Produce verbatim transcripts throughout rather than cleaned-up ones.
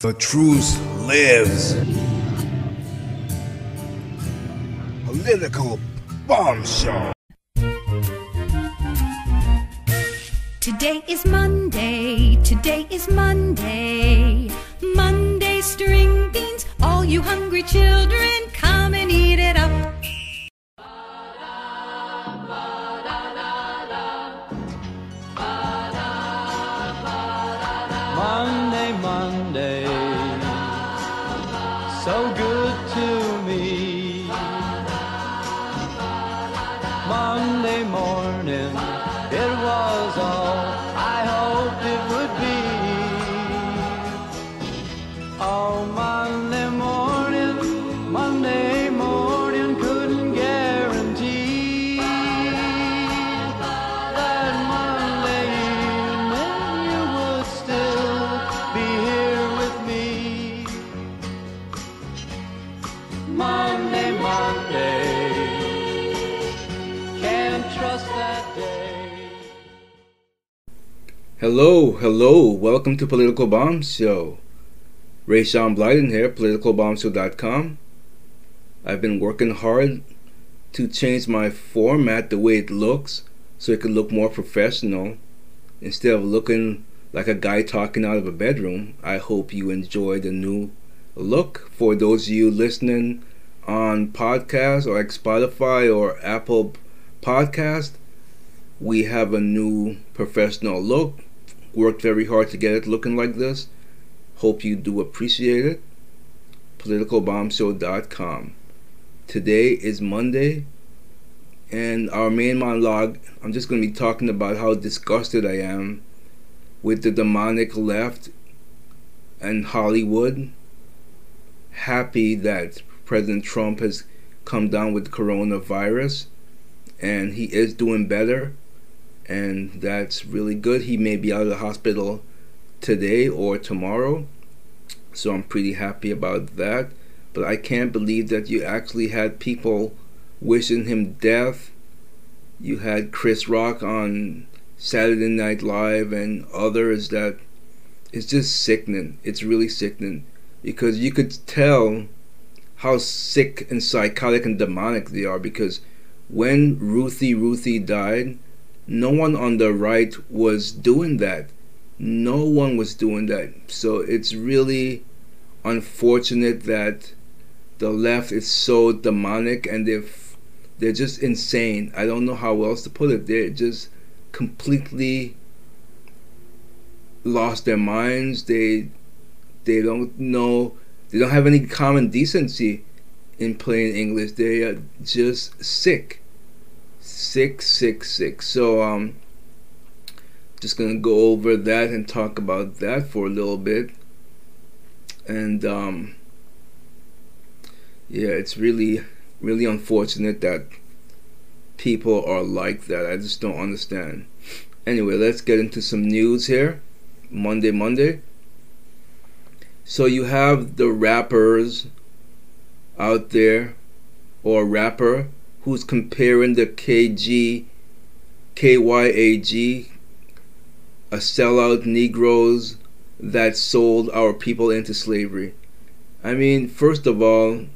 The truth lives. Political Bomb Show. Today is Monday. Today is Monday. Monday string beans. All you hungry children, come and eat it up. Hello, hello, welcome to Political Bomb Show. Rayshawn Sean Blyden here, political bomb show dot com. I've been working hard to change my format, the way it looks, so it can look more professional. Instead of looking like a guy talking out of a bedroom, I hope you enjoy the new look. For those of you listening on podcasts or like Spotify or Apple Podcast, we have a new professional look. Worked very hard to get it looking like this. Hope you do appreciate it. political bomb show dot com. Today is Monday, and our main monologue, I'm just going to be talking about how disgusted I am with the demonic left and Hollywood. Happy that President Trump has come down with coronavirus, and he is doing better. And that's really good. He may be out of the hospital today or tomorrow, so I'm pretty happy about that. But I can't believe that you actually had people wishing him death. You had Chris Rock on Saturday Night Live and others. That it's just sickening. It's really sickening, because you could tell how sick and psychotic and demonic they are. Because when Ruthie Ruthie died, no one on the right was doing that. No one was doing that. So it's really unfortunate that the left is so demonic, and they've, they're just insane. I don't know how else to put it. They're just completely lost their minds. They, they don't know. They don't have any common decency, in plain English. They are just sick. Sick, sick, sick. So um, just gonna go over that and talk about that for a little bit. And um, yeah, it's really, really unfortunate that people are like that. I just don't understand. Anyway, let's get into some news here. Monday, Monday. So you have the rappers out there, or rapper, who's comparing the K G, K Y A G, a sellout Negroes that sold our people into slavery. I mean, first of all,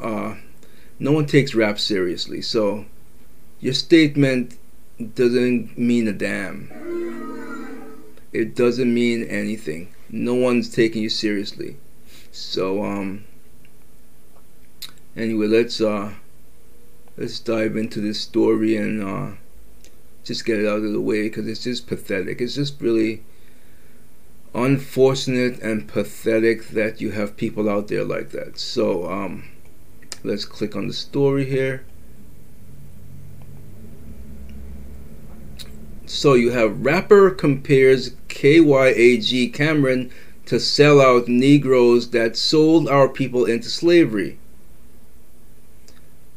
uh, no one takes rap seriously, so your statement doesn't mean a damn. It doesn't mean anything. No one's taking you seriously. So, um, anyway, let's, uh, let's dive into this story and uh, just get it out of the way, because it's just pathetic. It's just really unfortunate and pathetic that you have people out there like that. So um, let's click on the story here. So you have rapper compares K Y A G Cameron to sell out Negroes that sold our people into slavery.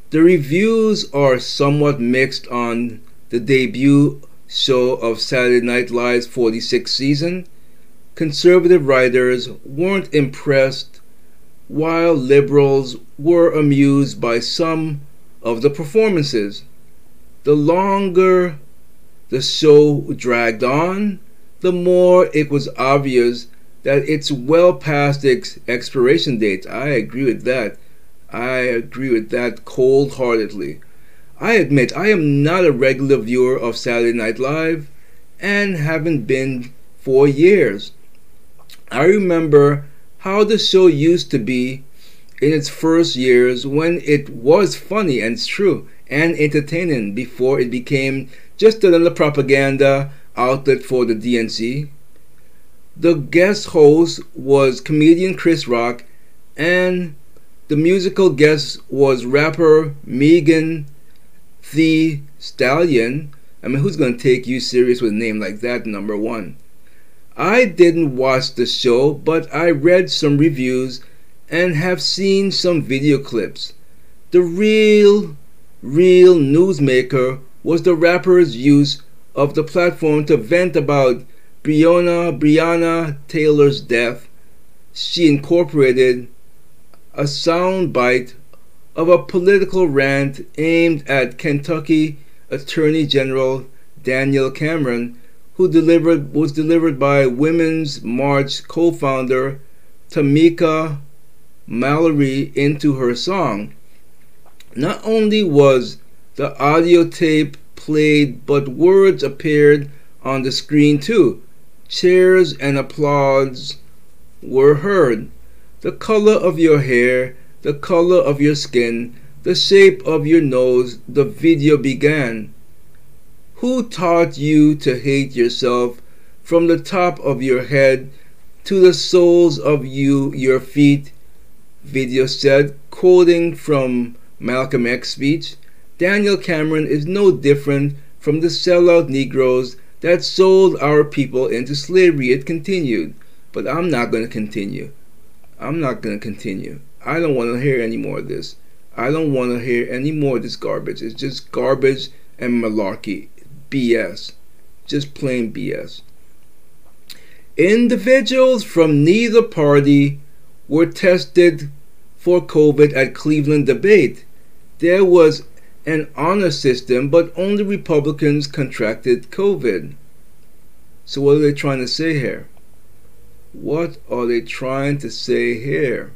The reviews are somewhat mixed on the debut show of Saturday Night Live's forty-sixth season. Conservative writers weren't impressed, while liberals were amused by some of the performances. The longer the show dragged on, the more it was obvious that it's well past the ex expiration date. I agree with that. I agree with that cold-heartedly. I admit I am not a regular viewer of Saturday Night Live and haven't been for years. I remember how the show used to be in its first years when it was funny and true and entertaining before it became just another propaganda outlet for the D N C. The guest host was comedian Chris Rock and the musical guest was rapper Megan Thee Stallion. I mean, who's going to take you serious with a name like that, number one? I didn't watch the show, but I read some reviews and have seen some video clips. The real, real newsmaker was the rapper's use of the platform to vent about Breonna, Breonna Taylor's death. She incorporated a soundbite of a political rant aimed at Kentucky Attorney General Daniel Cameron, who delivered, was delivered by Women's March co-founder Tamika Mallory into her song. Not only was the audio tape played, but words appeared on the screen too. Cheers and applause were heard. The color of your hair, the color of your skin, the shape of your nose, the video began. Who taught you to hate yourself from the top of your head to the soles of you, your feet? Video said, quoting from Malcolm X's speech. Daniel Cameron is no different from the sellout Negroes that sold our people into slavery. It continued. But I'm not going to continue. I'm not going to continue. I don't want to hear any more of this. I don't want to hear any more of this garbage. It's just garbage and malarkey. B S. Just plain B S. Individuals from neither party were tested for COVID at Cleveland debate. There was an honor system, but only Republicans contracted COVID. So what are they trying to say here? What are they trying to say here?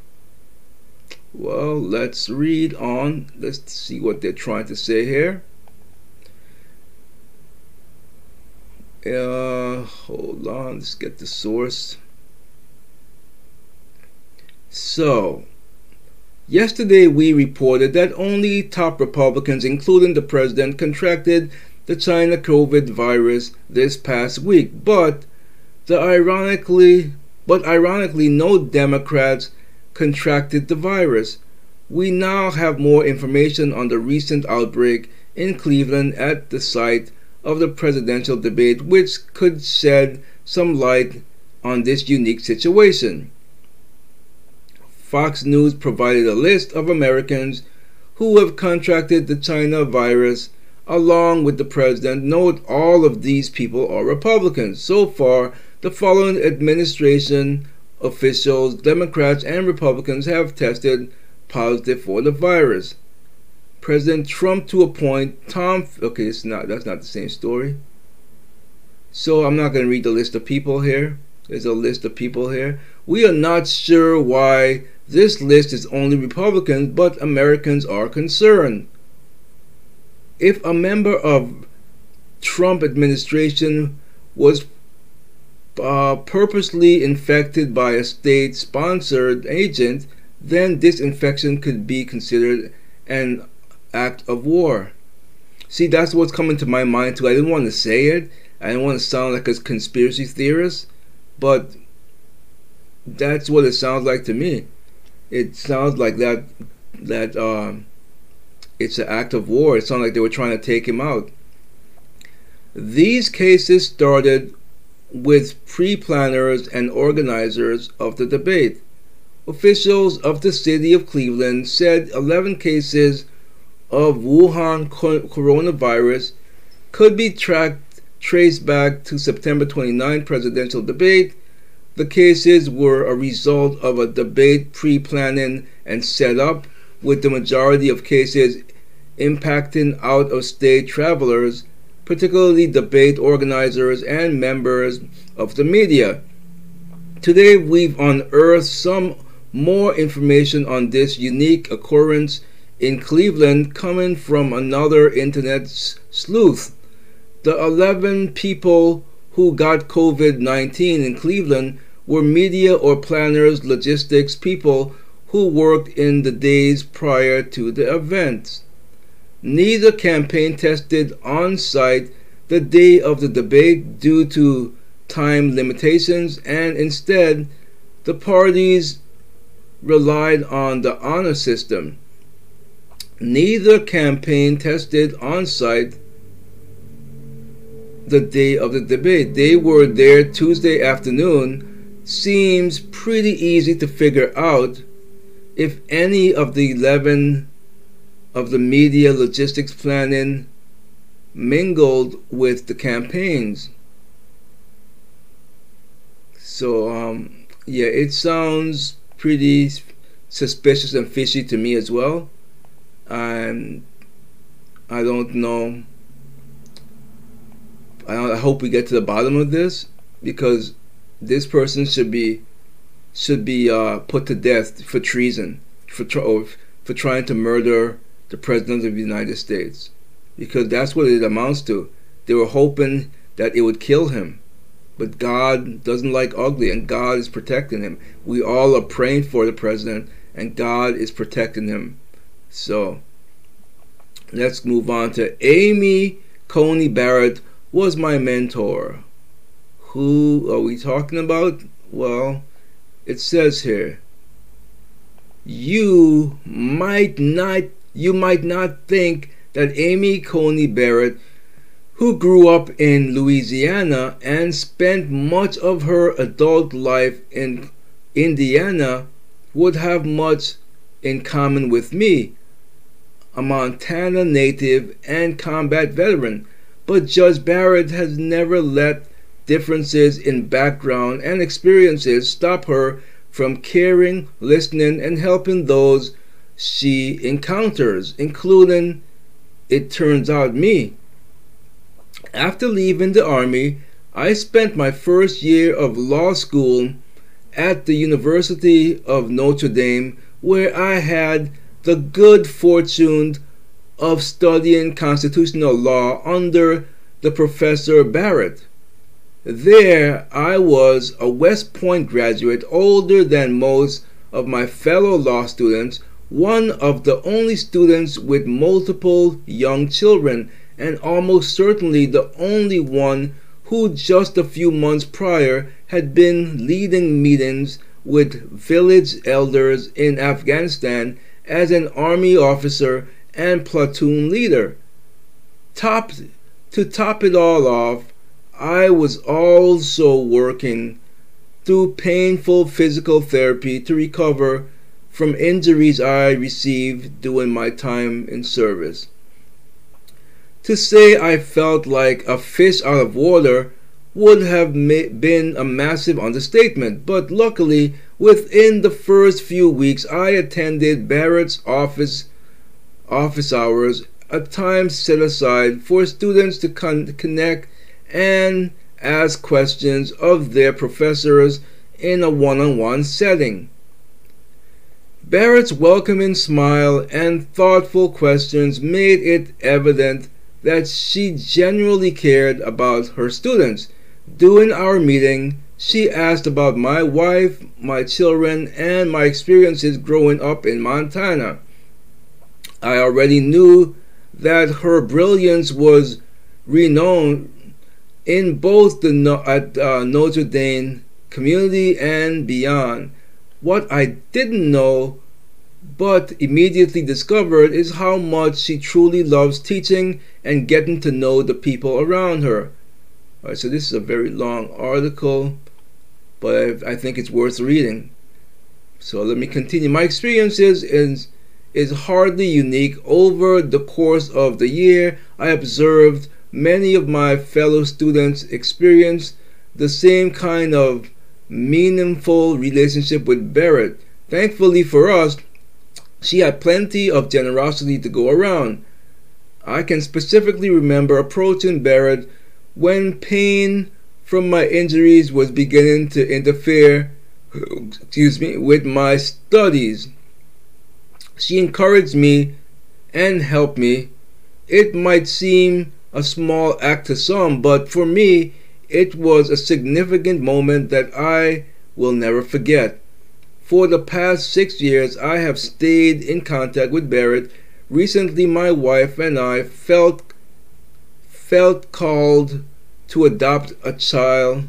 Well, let's read on. Let's see what they're trying to say here. Uh, hold on, let's get the source. So, yesterday we reported that only top Republicans, including the president, contracted the China COVID virus this past week. But the ironically, but ironically, no Democrats contracted the virus. We now have more information on the recent outbreak in Cleveland at the site of the presidential debate, which could shed some light on this unique situation. Fox News provided a list of Americans who have contracted the China virus along with the president. Note all of these people are Republicans. So far, the following administration officials, Democrats and Republicans, have tested positive for the virus. President Trump to appoint Tom... Okay, it's not, that's not the same story. So I'm not going to read the list of people here. There's a list of people here. We are not sure why this list is only Republicans, but Americans are concerned. If a member of Trump administration was uh, purposely infected by a state-sponsored agent, then this infection could be considered an act of war. See, that's what's coming to my mind too. I didn't want to say it. I didn't want to sound like a conspiracy theorist, but that's what it sounds like to me. It sounds like that that um, it's an act of war. It sounds like they were trying to take him out. These cases started with pre-planners and organizers of the debate. Officials of the city of Cleveland said eleven cases of Wuhan coronavirus could be tracked, traced back to September twenty-ninth presidential debate. The cases were a result of a debate pre-planning and setup, with the majority of cases impacting out-of-state travelers, particularly debate organizers and members of the media. Today we've unearthed some more information on this unique occurrence in Cleveland coming from another internet sleuth. The eleven people who got COVID nineteen in Cleveland were media or planners, logistics people who worked in the days prior to the event. Neither campaign tested on site the day of the debate due to time limitations, and instead the parties relied on the honor system. Neither campaign tested on site the day of the debate. They were there Tuesday afternoon. Seems pretty easy to figure out if any of the eleven of the media logistics planning mingled with the campaigns. So um, yeah, it sounds pretty suspicious and fishy to me as well. Um, I don't know. I hope we get to the bottom of this, because this person should be should be uh, put to death for treason, for or for trying to murder the president of the United States, because that's what it amounts to. They were hoping that it would kill him, but God doesn't like ugly, and God is protecting him. We all are praying for the president, and God is protecting him. So let's move on to Amy Coney Barrett was my mentor. Who are we talking about? Well, it says here, you might not you might not think that Amy Coney Barrett, who grew up in Louisiana and spent much of her adult life in Indiana, would have much in common with me, a Montana native and combat veteran. But Judge Barrett has never let differences in background and experiences stop her from caring, listening, and helping those she encounters, including, it turns out, me. After leaving the Army, I spent my first year of law school at the University of Notre Dame, where I had the good fortune of studying constitutional law under the Professor Barrett. There I was, a West Point graduate, older than most of my fellow law students, one of the only students with multiple young children, and almost certainly the only one who just a few months prior had been leading meetings with village elders in Afghanistan as an army officer and platoon leader. Top, to top it all off, I was also working through painful physical therapy to recover from injuries I received during my time in service. To say I felt like a fish out of water would have been a massive understatement, but luckily, within the first few weeks, I attended Barrett's office office hours, a time set aside for students to con connect and ask questions of their professors in a one-on-one setting. Barrett's welcoming smile and thoughtful questions made it evident that she genuinely cared about her students. During our meeting, she asked about my wife, my children, and my experiences growing up in Montana. I already knew that her brilliance was renowned in both the at, uh, Notre Dame community and beyond. What I didn't know but immediately discovered is how much she truly loves teaching and getting to know the people around her. All right, so this is a very long article, but I, I think it's worth reading. So let me continue. My experiences is is hardly unique. Over the course of the year, I observed many of my fellow students experience the same kind of meaningful relationship with Barrett. Thankfully for us, she had plenty of generosity to go around. I can specifically remember approaching Barrett when pain from my injuries was beginning to interfere excuse me, with my studies. She encouraged me and helped me. It might seem a small act to some, but for me, it was a significant moment that I will never forget. For the past six years, I have stayed in contact with Barrett. Recently, my wife and I felt felt called to adopt a child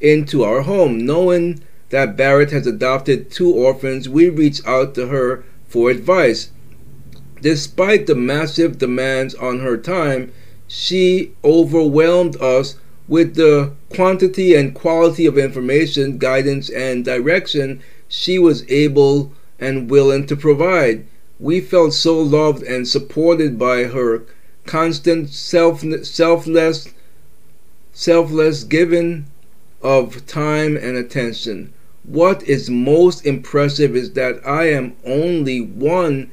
into our home. Knowing that Barrett has adopted two orphans, we reached out to her for advice. Despite the massive demands on her time, she overwhelmed us with the quantity and quality of information, guidance, and direction she was able and willing to provide. We felt so loved and supported by her constant self, selfless, selfless giving of time and attention. What is most impressive is that I am only one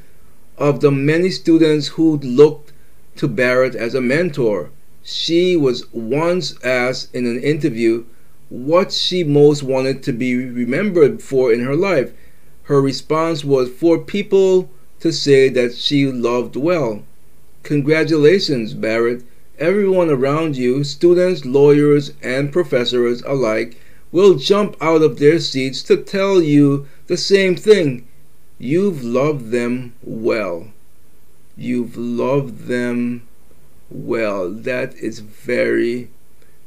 of the many students who looked to Barrett as a mentor. She was once asked in an interview what she most wanted to be remembered for in her life. Her response was for people to say that she loved well. Congratulations, Barrett. Everyone around you, students, lawyers, and professors alike, will jump out of their seats to tell you the same thing. You've loved them well. You've loved them well. That is very,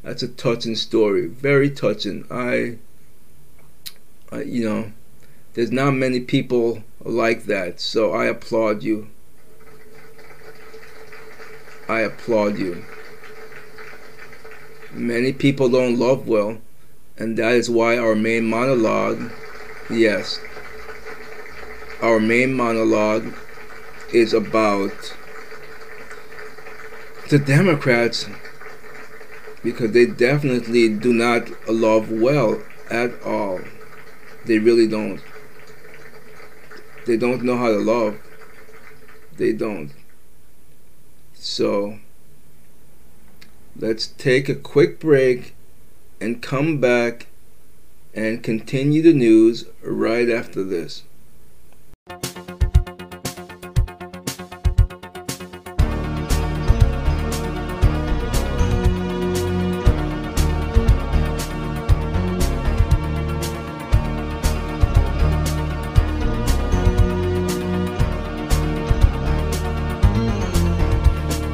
that's a touching story. Very touching. I, I you know, there's not many people like that, so I applaud you. I applaud you. Many people don't love well, and that is why our main monologue, yes, our main monologue is about the Democrats, because they definitely do not love well at all. They really don't. They don't know how to love. They don't. So let's take a quick break and come back and continue the news right after this.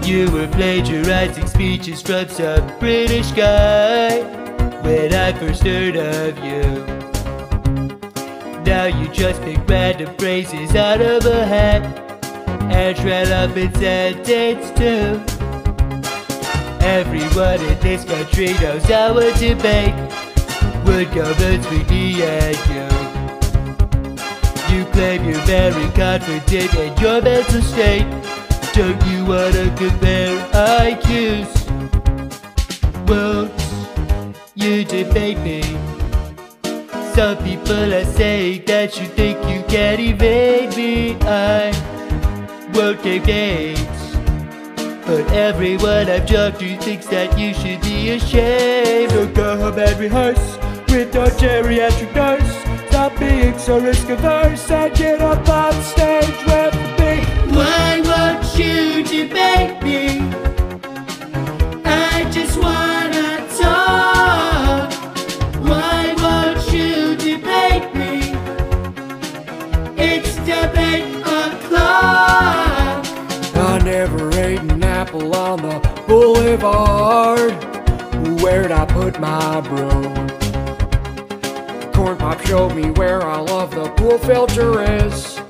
You were plagiarizing speeches from some British guy when I first heard of you. Now you just pick random phrases out of a hat and shred up in sentence too. Everyone in this country knows our debate would go between me and you. You claim you're very confident in your mental state. Don't you wanna compare I Qs? Won't you debate me? Some people are saying that you think you can evade me. I won't debate, but everyone I've talked to thinks that you should be ashamed. So go home and rehearse with your geriatric nurse. Stop being so risk averse and get up on stage with me. Why won't you debate me? I just wanna talk. Why won't you debate me? It's debate o'clock. I never ate an apple on the boulevard. Where'd I put my broom? Corn Pop showed me where I love the pool filter is.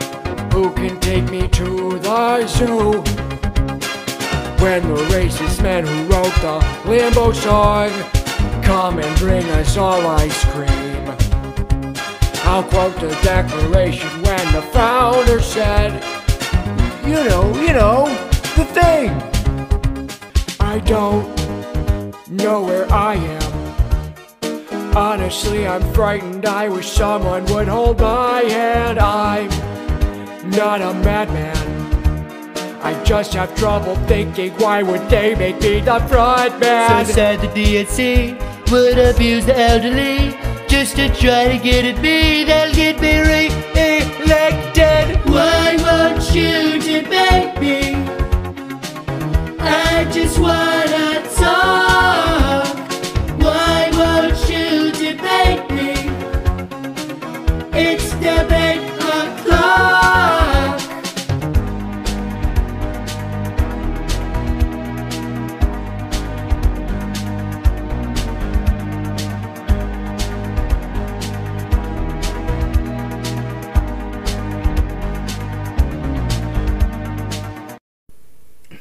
Who can take me to the zoo? When the racist man who wrote the Limbo song come and bring us all ice cream, I'll quote the Declaration when the founder said, you know, you know, the thing. I don't know where I am. Honestly, I'm frightened. I wish someone would hold my hand. I'm not a madman. I just have trouble thinking. Why would they make me the front man? So sad the D N C would abuse the elderly. just to try to get at me. They'll get me re-elected. Why won't you debate me? I just wanna talk. Why won't you debate me? It's debate o'clock.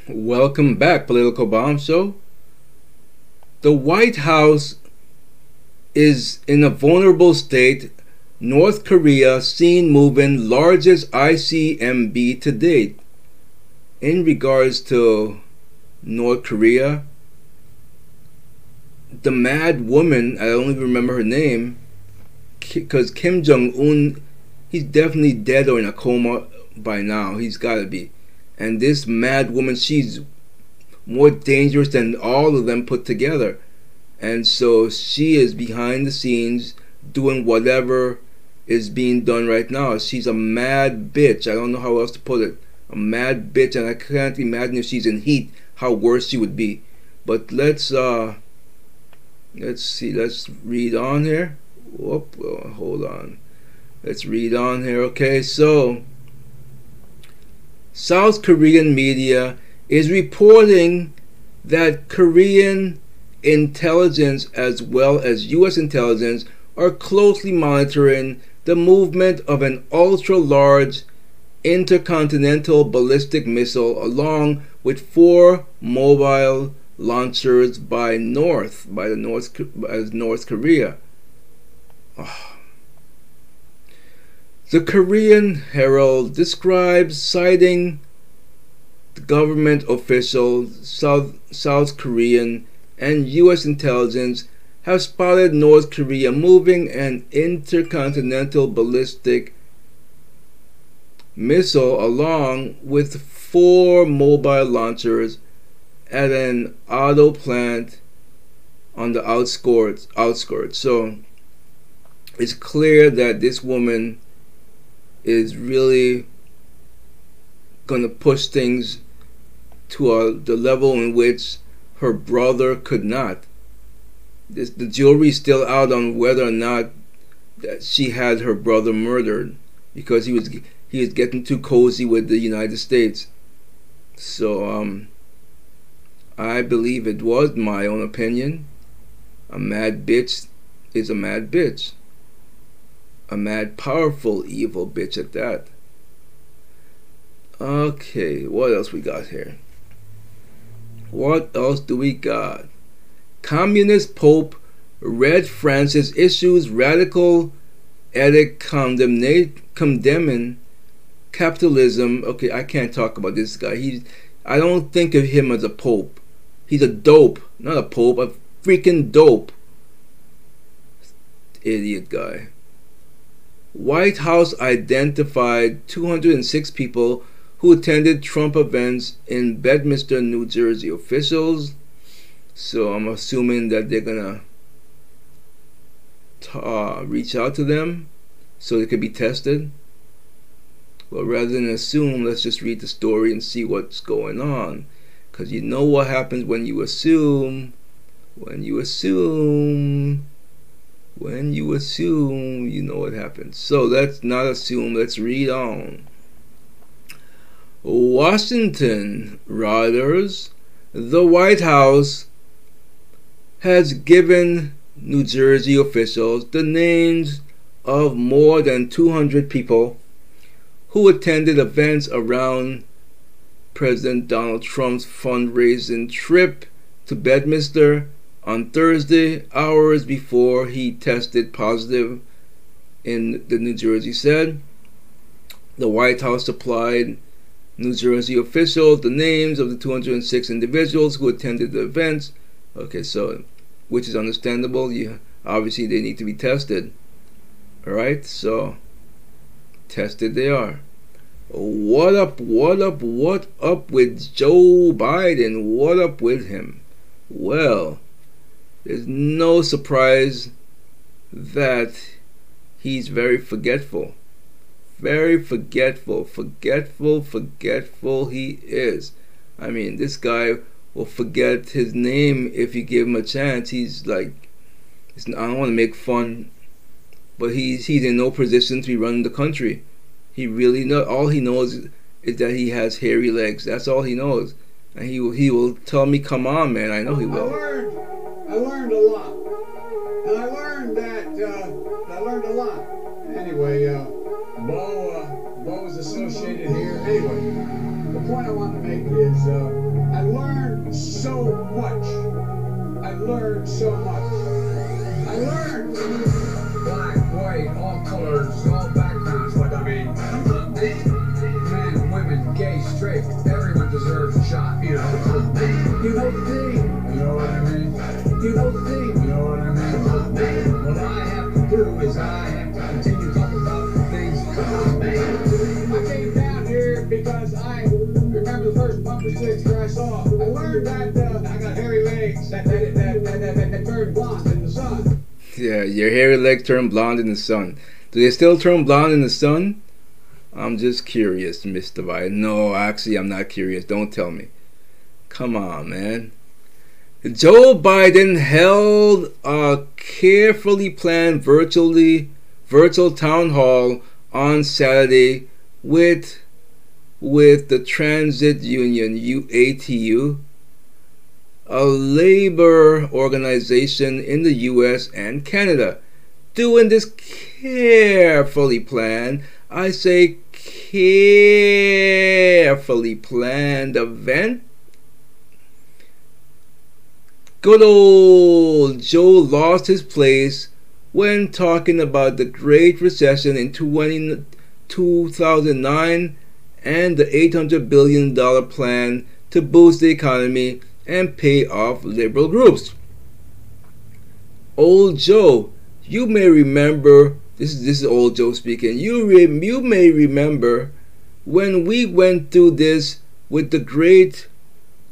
Welcome back, Political Bomb Show. The White House is in a vulnerable state. North Korea seen moving largest I C B M to date. In regards to North Korea, the mad woman, I don't even remember her name, because Kim Jong Un, he's definitely dead or in a coma by now. He's got to be. And this mad woman, she's more dangerous than all of them put together. And so she is behind the scenes doing whatever is being done right now. She's a mad bitch. I don't know how else to put it. A mad bitch. And I can't imagine if she's in heat, how worse she would be. But let's, uh, let's see. Let's read on here. Whoop, oh, hold on. Let's read on here. Okay, so South Korean media is reporting that Korean intelligence as well as U S intelligence are closely monitoring the movement of an ultra-large intercontinental ballistic missile along with four mobile launchers by North, by the North, by North Korea. Oh. The Korean Herald describes citing the government officials, South, South Korean and U S intelligence have spotted North Korea moving an intercontinental ballistic missile along with four mobile launchers at an auto plant on the outskirts. outskirts. So it's clear that this woman is really going to push things to uh, the level in which her brother could not. This, the jury's still out on whether or not that she had her brother murdered, because he was he was getting too cozy with the United States. So um, I believe it was my own opinion. A mad bitch is a mad bitch. A mad, powerful, evil bitch at that. Okay, what else we got here? What else do we got? Communist Pope Red Francis issues radical edict condemning capitalism. Okay, I can't talk about this guy. He, I don't think of him as a pope. He's a dope, not a pope, a freaking dope. Idiot guy. White House identified two hundred six people who attended Trump events in Bedminster, New Jersey. Officials, so I'm assuming that they're gonna uh, reach out to them so they could be tested. But rather than assume, let's just read the story and see what's going on, because you know what happens when you assume, when you assume. When you assume, you know what happens. So let's not assume, let's read on. Washington Reuters, the White House has given New Jersey officials the names of more than two hundred people who attended events around President Donald Trump's fundraising trip to Bedminster on Thursday, hours before he tested positive in the New Jersey said. The White House supplied New Jersey officials the names of the two hundred six individuals who attended the events. Okay, so, which is understandable. You, obviously, they need to be tested. All right, so, tested they are. What up, what up, what up with Joe Biden? What up with him? Well, there's no surprise that he's very forgetful. Very forgetful, forgetful, forgetful he is. I mean, this guy will forget his name if you give him a chance. He's like, it's not, I don't want to make fun, but he's he's in no position to be running the country. He really know all he knows is that he has hairy legs. That's all he knows, and he will, he will tell me, "Come on, man." I know he will. I learned, I learned a lot, and I learned that uh, I learned a lot. Anyway, uh, Bo uh, Bo is associated here. Anyway, the point I want to make is uh, I learned so much. I learned so much. I learned black, white, all colors, all backgrounds. Like I mean. Gay, straight, everyone deserves a shot, you know. You know the thing. You know what I mean? You know the thing. You know what I mean? What I have to do is I have to continue talking about the things I came down here because I remember the first bumper sticker I saw. I learned that uh, I got hairy legs that that that that, that, that, that turned blonde in the sun. Yeah, your hairy legs turn blonde in the sun. Do they still turn blonde in the sun? I'm just curious, Mister Biden. No, actually, I'm not curious. Don't tell me. Come on, man. Joe Biden held a carefully planned virtually virtual town hall on Saturday with with the transit union U A T U, a labor organization in the U S and Canada. Doing this carefully planned, I say carefully planned event. Good old Joe lost his place when talking about the Great Recession in two thousand nine and the eight hundred billion dollars plan to boost the economy and pay off liberal groups. Old Joe, you may remember, this is this is old Joe speaking, you re, you may remember when we went through this with the great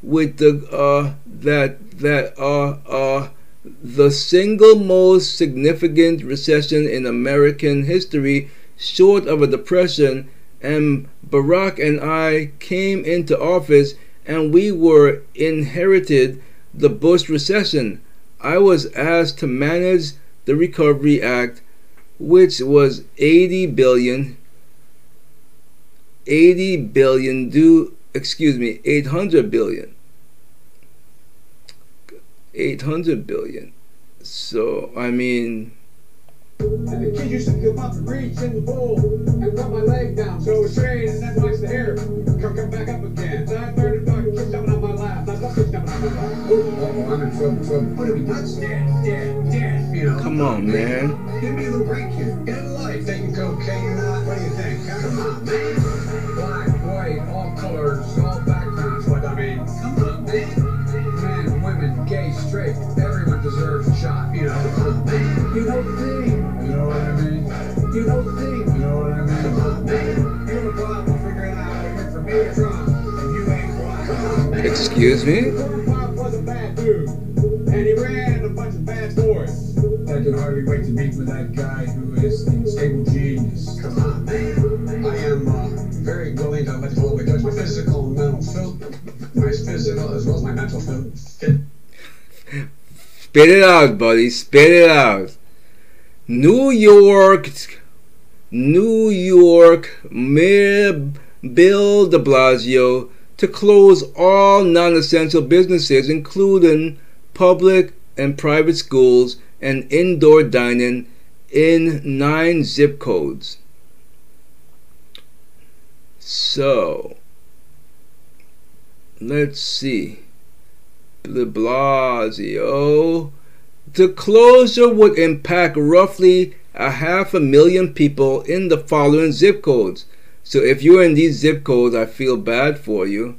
with the uh that that uh uh the single most significant recession in American history short of a depression, and Barack and I came into office and we were inherited the Bush recession. I was asked to manage the Recovery Act, which was eighty billion, eighty billion due, excuse me, eight hundred billion, eight hundred billion. So, I mean, and the kid used to come up and reach in the bowl and rub my leg down, so it was straight and then watch the hair come, come back up again. nine thirty-five, keep coming on my lap. I love coming on my lap. Oh, I'm in trouble, trouble. What have we done? Dead, dead, dead. You know, come on, man. Give me a little break here. Get a life. Taking cocaine, what do you think? Come on, man. Black, white, all colors, all backgrounds. What I mean? Come on, man. Men, women, gay, straight. Everyone deserves a shot, you know. You know the thing. You know what I mean? You know the thing. You know what I mean? Come on, man. You're a problem figuring out what for me is wrong. And you ain't wrong. Come on, man. Excuse me? Cornpop was a bad dude. And he ran a bunch of bad boys. I can hardly wait to meet with that guy who is the stable genius. Come on, man. I am uh, very willing to let the whole way judge my physical and mental filth. My physical as well as my mental filth. Spit it out, buddy. Spit it out. New York, New York Mayor Bill de Blasio to close all non-essential businesses, including public and private schools and indoor dining in nine zip codes. So, let's see. De Blasio. The closure would impact roughly a half a million people in the following zip codes. So if you're in these zip codes, I feel bad for you.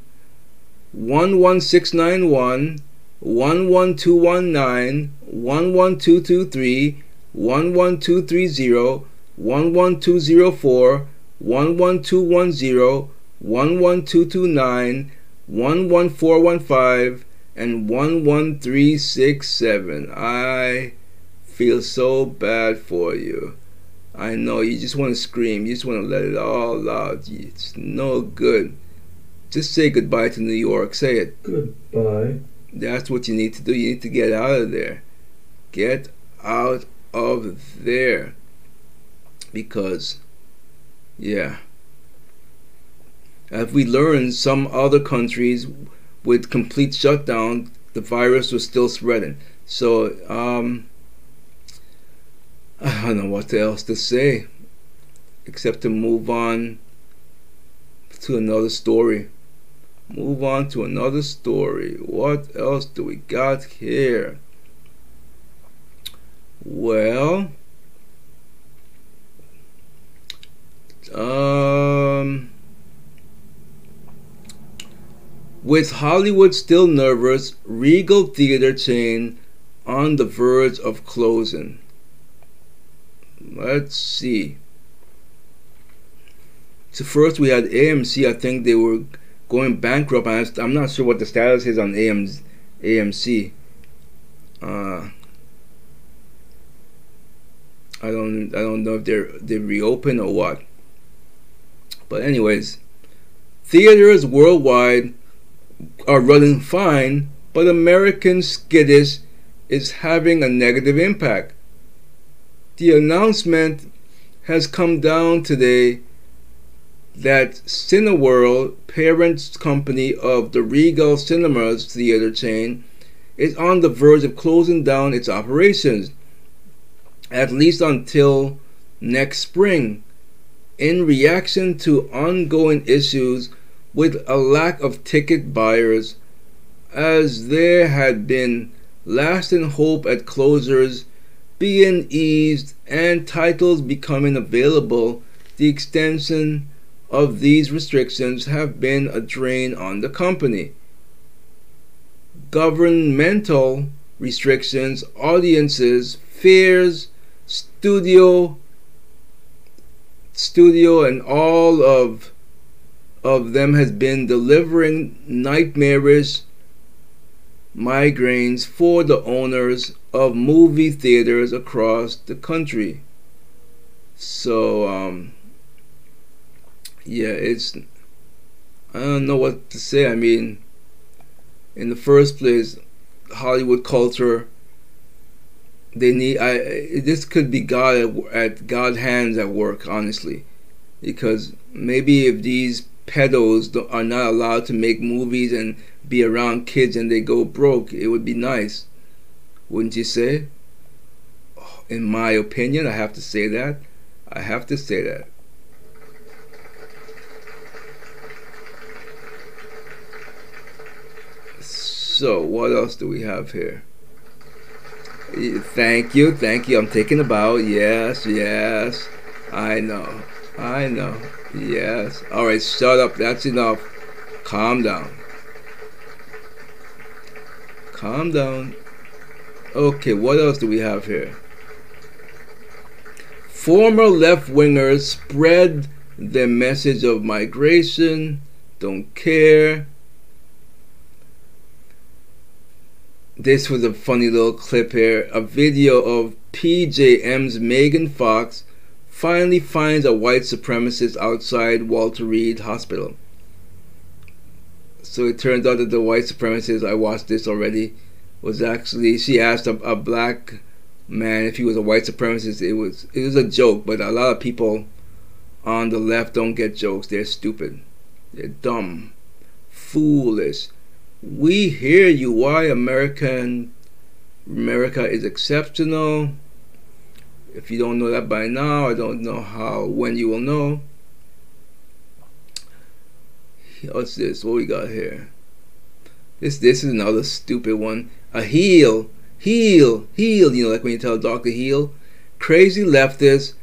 one one six nine one, one one two one nine, one one two two three, one one two three zero, one one two zero four, one one two one zero, one one two two nine, one one four one five, and one one three six seven. I feel so bad for you. I know you just want to scream. You just want to let it all out. It's no good. Just say goodbye to New York. Say it. Goodbye. That's what you need to do. You need to get out of there. Get out of there. Because, yeah. If we learned some other countries with complete shutdown, the virus was still spreading. So, um, I don't know what else to say except to move on to another story. Move on to another story. What else do we got here? Well, um, with Hollywood still nervous, Regal theater chain on the verge of closing. Let's see. So first we had A M C. I think they were going bankrupt. I'm not sure what the status is on A M C. Uh, I don't. I don't know if they're they reopen or what. But anyways, theaters worldwide are running fine, but American skittish is having a negative impact. The announcement has come down today that Cineworld, parent company of the Regal Cinemas theater chain, is on the verge of closing down its operations, at least until next spring, in reaction to ongoing issues with a lack of ticket buyers, as there had been lasting hope at closures being eased and titles becoming available. The extension of these restrictions have been a drain on the company. Governmental restrictions, audiences, fears, studio studio and all of of them has been delivering nightmarish migraines for the owners of movie theaters across the country. So um yeah, it's, I don't know what to say. I mean, in the first place, Hollywood culture, they need, I this could be God at, at God's hands at work, honestly, because maybe if these pedos are not allowed to make movies and be around kids and they go broke, it would be nice, wouldn't you say? Oh, in my opinion, I have to say that. I have to say that. So what else do we have here? Thank you, thank you. I'm thinking about, yes, yes. I know, I know. Yes. All right, shut up. That's enough. Calm down. Calm down. Okay, what else do we have here? Former left-wingers spread their message of migration, don't care. This was a funny little clip here. A video of P J M's Megan Fox finally finds a white supremacist outside Walter Reed Hospital. So it turns out that the white supremacist, I watched this already, was actually, she asked a, a black man if he was a white supremacist. It was, it was a joke, but a lot of people on the left don't get jokes. They're stupid. They're dumb. Foolish. We hear you. Why American America is exceptional. If you don't know that by now, I don't know how, when you will know. What's this? What we got here? This this is another stupid one. A heel, heel, heel. You know, like when you tell a dog to heel. Crazy leftists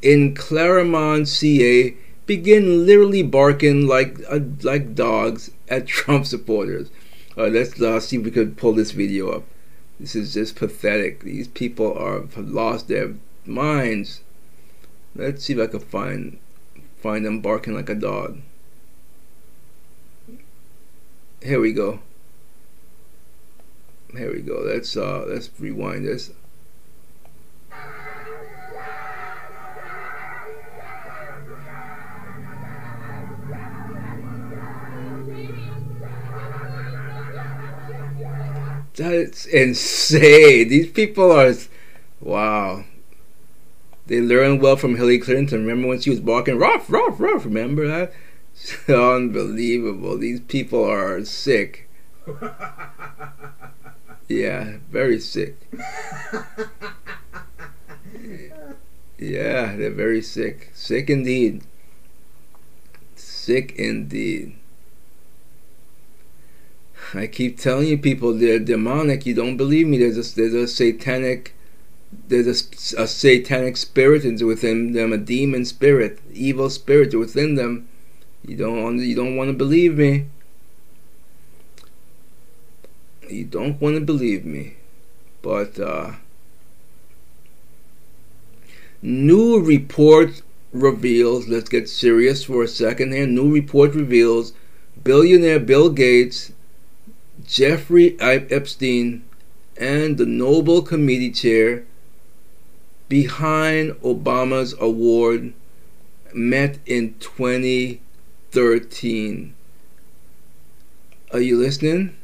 in Claremont, C A, begin literally barking like uh, like dogs at Trump supporters. Uh, let's uh, see if we could pull this video up. This is just pathetic. These people are have lost their minds. Let's see if I can find find them barking like a dog. Here we go. Here we go. Let's uh let's rewind this. That's insane. These people are, wow. They learned well from Hillary Clinton. Remember when she was barking, "Ruff, ruff, ruff"? Remember that? It's unbelievable. These people are sick. Yeah, very sick. Yeah, they're very sick. Sick indeed. Sick indeed. I keep telling you people, they're demonic. You don't believe me. There's a, there's a satanic, there's a, a satanic spirit within them, a demon spirit, evil spirit within them. You don't, you don't want to believe me. You don't want to believe me. But uh, new report reveals, let's get serious for a second here. New report reveals billionaire Bill Gates, Jeffrey Epstein, and the Nobel Committee chair behind Obama's award met in twenty thirteen. Are you listening?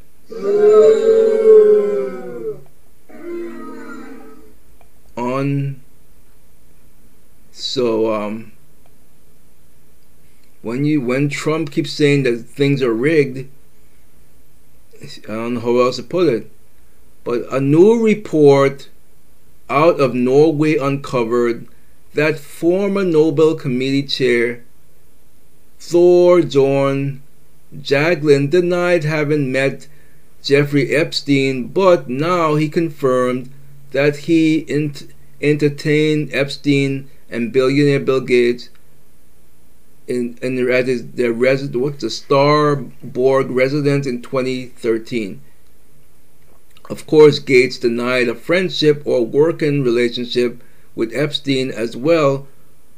On so um when you when Trump keeps saying that things are rigged, I don't know how else to put it, but a new report out of Norway uncovered that former Nobel Committee chair Thorbjørn Jagland denied having met Jeffrey Epstein, but now he confirmed that he ent entertained Epstein and billionaire Bill Gates in, in their, their residence, what's the Starborg residence in twenty thirteen. Of course, Gates denied a friendship or working relationship with Epstein as well,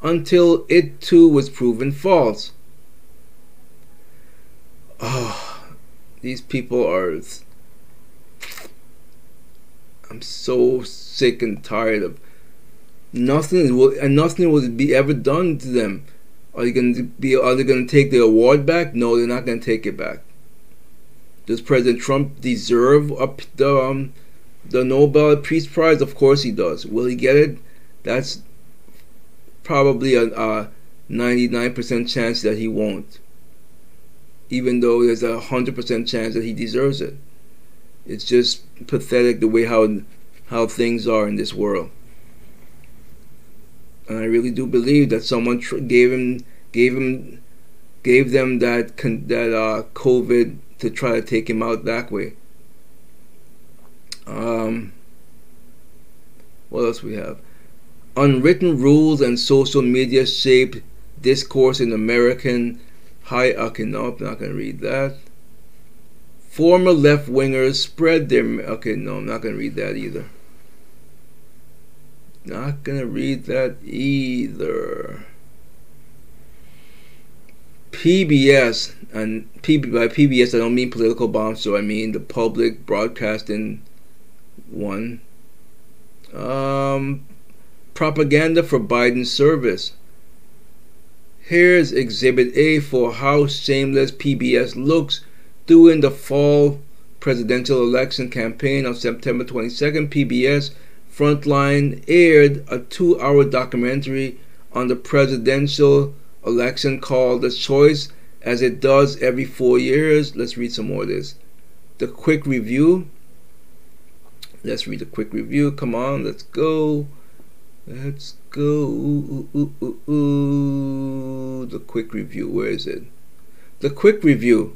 until it too was proven false. Oh. These people are... I'm so sick and tired of... Nothing will, and nothing will be ever done to them. Are they going to be? Are they going to take the award back? No, they're not going to take it back. Does President Trump deserve up the um, the Nobel Peace Prize? Of course he does. Will he get it? That's probably a ninety-nine percent chance that he won't, even though there's a one hundred percent chance that he deserves it. It's just pathetic the way how, how things are in this world. And I really do believe that someone tr gave him, gave him, gave them that, con that uh, COVID to try to take him out that way. Um, what else we have? Unwritten rules and social media shaped discourse in American Hi, okay, no, I'm not going to read that. Former left-wingers spread their... Okay, no, I'm not going to read that either. Not going to read that either. P B S, and P B, by P B S I don't mean Political Bomb Show, I mean the public broadcasting one. Um, propaganda for Biden's service. Here's Exhibit A for how shameless P B S looks during the fall presidential election campaign on September twenty-second. P B S Frontline aired a two-hour documentary on the presidential election called The Choice, as it does every four years. Let's read some more of this. The quick review. Let's read the quick review. Come on, let's go. Let's go. Ooh, ooh, ooh, ooh, ooh. The quick review. Where is it? The quick review.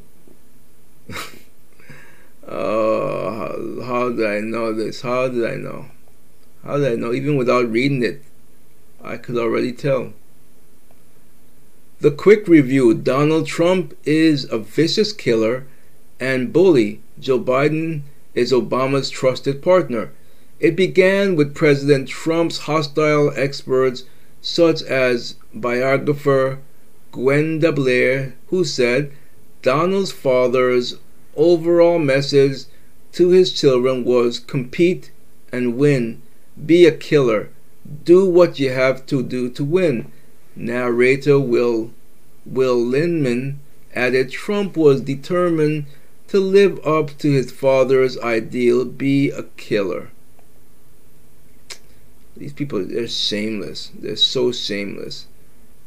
Oh, how, how did I know this? How did I know? How did I know? Even without reading it, I could already tell. The quick review. Donald Trump is a vicious killer and bully. Joe Biden is Obama's trusted partner. It began with President Trump's hostile experts such as biographer Gwenda Blair, who said Donald's father's overall message to his children was compete and win, be a killer, do what you have to do to win. Narrator Will, Will Lindemann added Trump was determined to live up to his father's ideal, be a killer. These people, they're shameless. They're so shameless.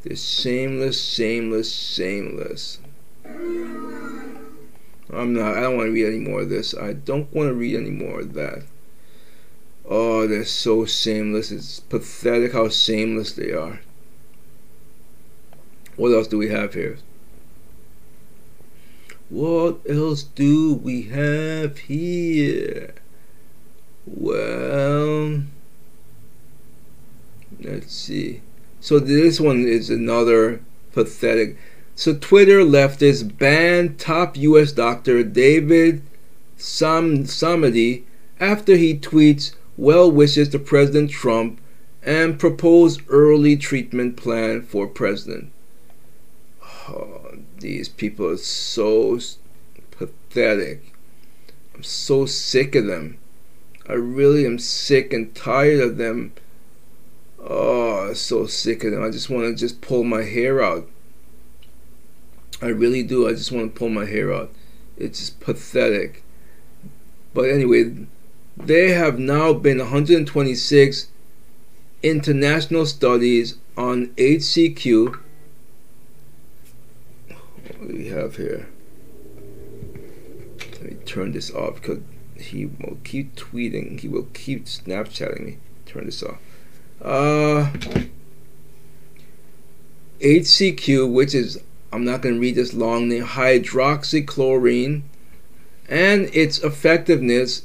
They're shameless, shameless, shameless. I'm not, I don't want to read any more of this. I don't want to read any more of that. Oh, they're so shameless. It's pathetic how shameless they are. What else do we have here? What else do we have here? Well, let's see. So this one is another pathetic. So Twitter leftists banned top U S doctor David Sam Samadi after he tweets well wishes to President Trump and proposed early treatment plan for president. Oh, these people are so pathetic. I'm so sick of them. I really am sick and tired of them. Oh, so sick of them. I just want to just pull my hair out. I really do. I just want to pull my hair out. It's just pathetic. But anyway, there have now been one hundred twenty-six international studies on H C Q. What do we have here? Let me turn this off because he will keep tweeting. He will keep Snapchatting me. Turn this off. Uh, H C Q, which is, I'm not going to read this long name, hydroxychloroquine, and its effectiveness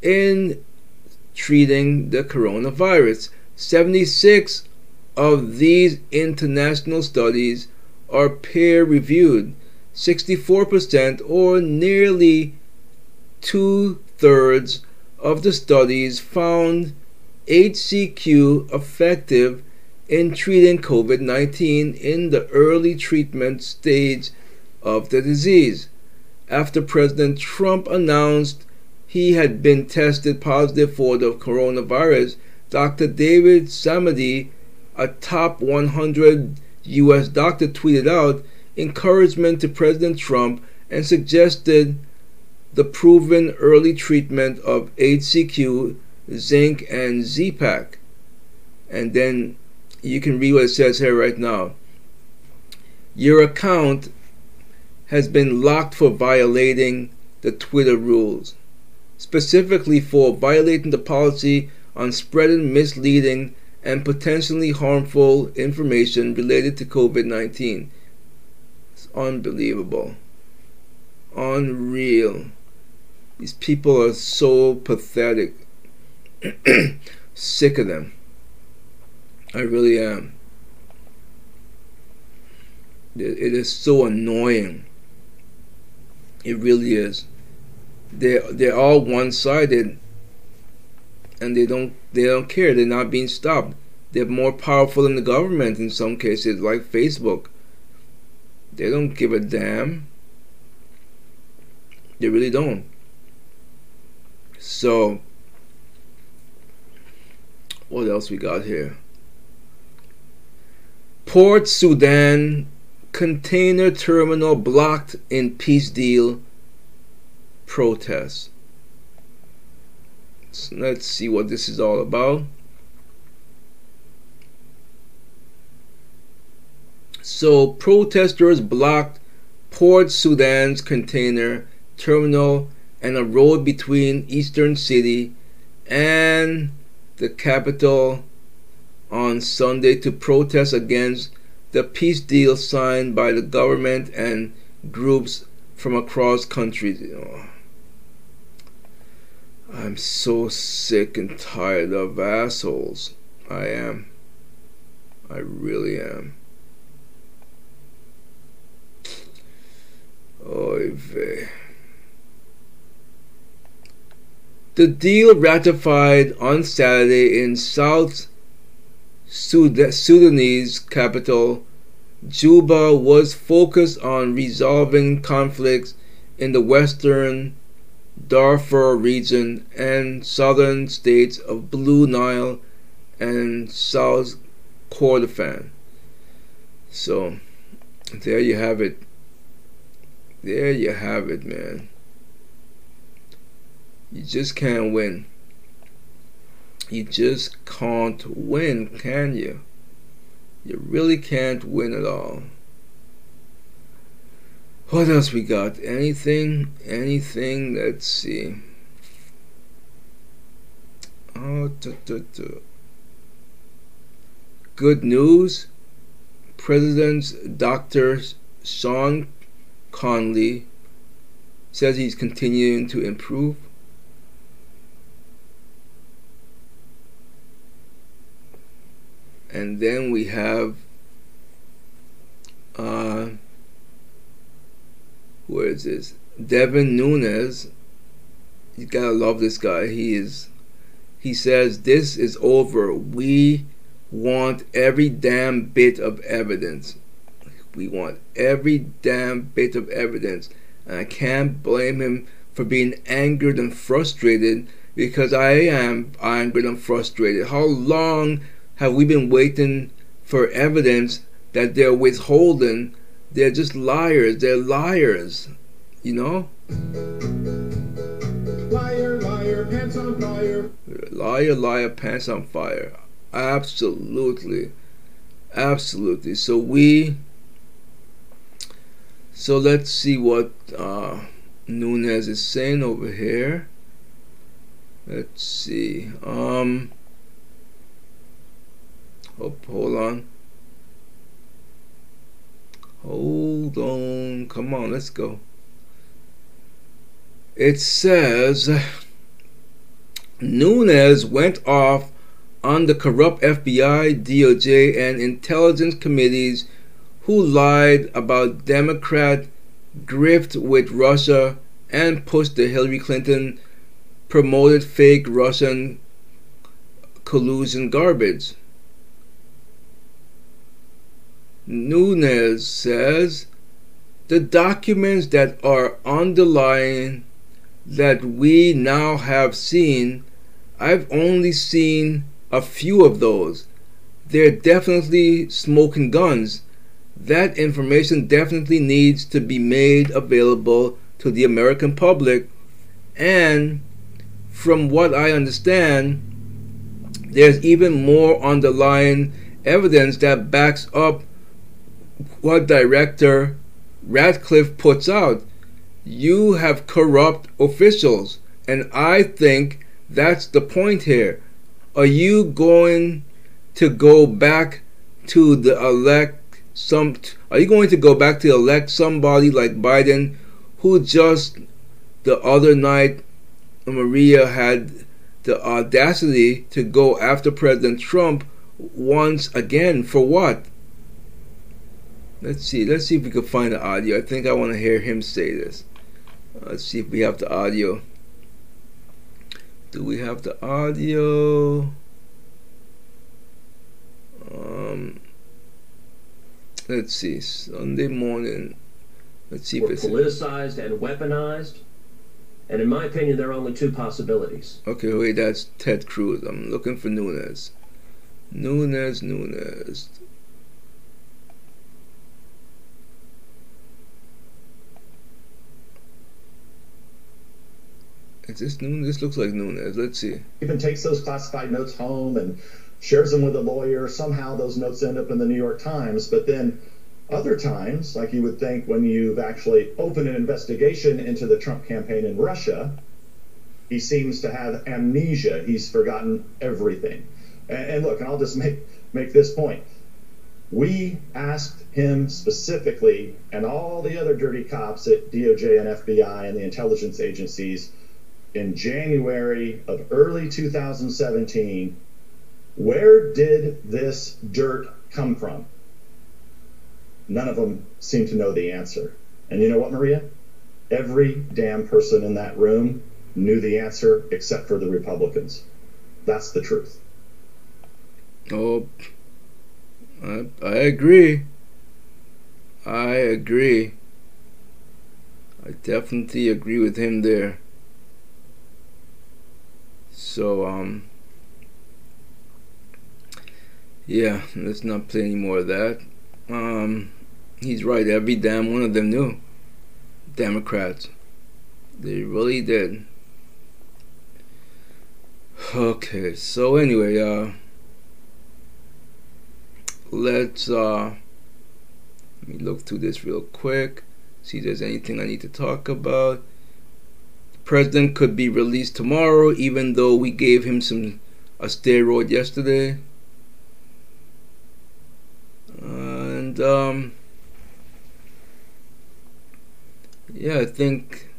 in treating the coronavirus. seventy-six of these international studies are peer-reviewed. sixty-four percent, or nearly two-thirds of the studies, found H C Q effective in treating COVID nineteen in the early treatment stage of the disease. After President Trump announced he had been tested positive for the coronavirus, Doctor David Samadi, a top one hundred U S doctor, tweeted out encouragement to President Trump and suggested the proven early treatment of H C Q, zinc, and Z PAC. And then you can read what it says here right now. Your account has been locked for violating the Twitter rules, specifically for violating the policy on spreading misleading and potentially harmful information related to COVID nineteen. It's unbelievable. Unreal. These people are so pathetic. Sick of them. I really am. It is so annoying. It really is. They they're all one-sided, and they don't they don't care. They're not being stopped. They're more powerful than the government in some cases, like Facebook. They don't give a damn. They really don't. So, what else we got here? Port Sudan container terminal blocked in peace deal protests. So let's see what this is all about. So protesters blocked Port Sudan's container terminal and a road between Eastern City and the capital on Sunday to protest against the peace deal signed by the government and groups from across countries. Oh, I'm so sick and tired of assholes. I am. I really am. Oy vey. The deal ratified on Saturday in South Sudanese capital Juba was focused on resolving conflicts in the western Darfur region and southern states of Blue Nile and South Kordofan. So there you have it. There you have it, man. You just can't win. You just can't win, can you? You really can't win at all. What else we got? Anything? Anything? Let's see. Oh, tu, tu, tu. Good news. President Doctor Sean Conley says he's continuing to improve. And then we have, uh, where is this? Devin Nunes. You gotta love this guy. He is. He says this is over. We want every damn bit of evidence. We want every damn bit of evidence. And I can't blame him for being angered and frustrated, because I am angered and frustrated. How long have we been waiting for evidence that they're withholding? They're just liars. They're liars. You know? Liar, liar, pants on fire. Liar, liar, pants on fire. Absolutely. Absolutely. So we... So let's see what uh, Nunes is saying over here. Let's see. Um... Oh, hold on. Hold on. Come on, let's go. It says Nunes went off on the corrupt F B I, D O J, and intelligence committees who lied about Democrat grift with Russia and pushed the Hillary Clinton promoted fake Russian collusion garbage. Nunes says the documents that are underlying that we now have seen, I've only seen a few of those. They're definitely smoking guns. That information definitely needs to be made available to the American public. And from what I understand, there's even more underlying evidence that backs up what director Ratcliffe puts out. You have corrupt officials, and I think that's the point here. Are you going to go back to the elect some are you going to go back to elect somebody like Biden, who just the other night Maria had the audacity to go after President Trump once again? For what? Let's see. Let's see if we can find the audio. I think I want to hear him say this. Uh, let's see if we have the audio. Do we have the audio? Um. Let's see. Sunday morning. Let's see if it's politicized and weaponized. And in my opinion, there are only two possibilities. Okay, wait. That's Ted Cruz. I'm looking for Nunes. Nunes. Nunes. Is this Nunes? This looks like Nunes. Let's see. Even takes those classified notes home and shares them with a lawyer. Somehow those notes end up in the New York Times. But then other times, like you would think when you've actually opened an investigation into the Trump campaign in Russia, he seems to have amnesia. He's forgotten everything. And, and look, and I'll just make, make this point. We asked him specifically, and all the other dirty cops at D O J and F B I and the intelligence agencies, in January of early two thousand seventeen, where did this dirt come from? None of them seem to know the answer. And you know what, Maria? Every damn person in that room knew the answer except for the Republicans. That's the truth. Oh, I, I agree. I agree. I definitely agree with him there. So, um, yeah, let's not play any more of that. Um, he's right. Every damn one of them knew. Democrats. They really did. Okay, so anyway, uh, let's, uh, let me look through this real quick, see if there's anything I need to talk about. The president could be released tomorrow, even though we gave him some, a steroid yesterday. And, um, yeah, I think,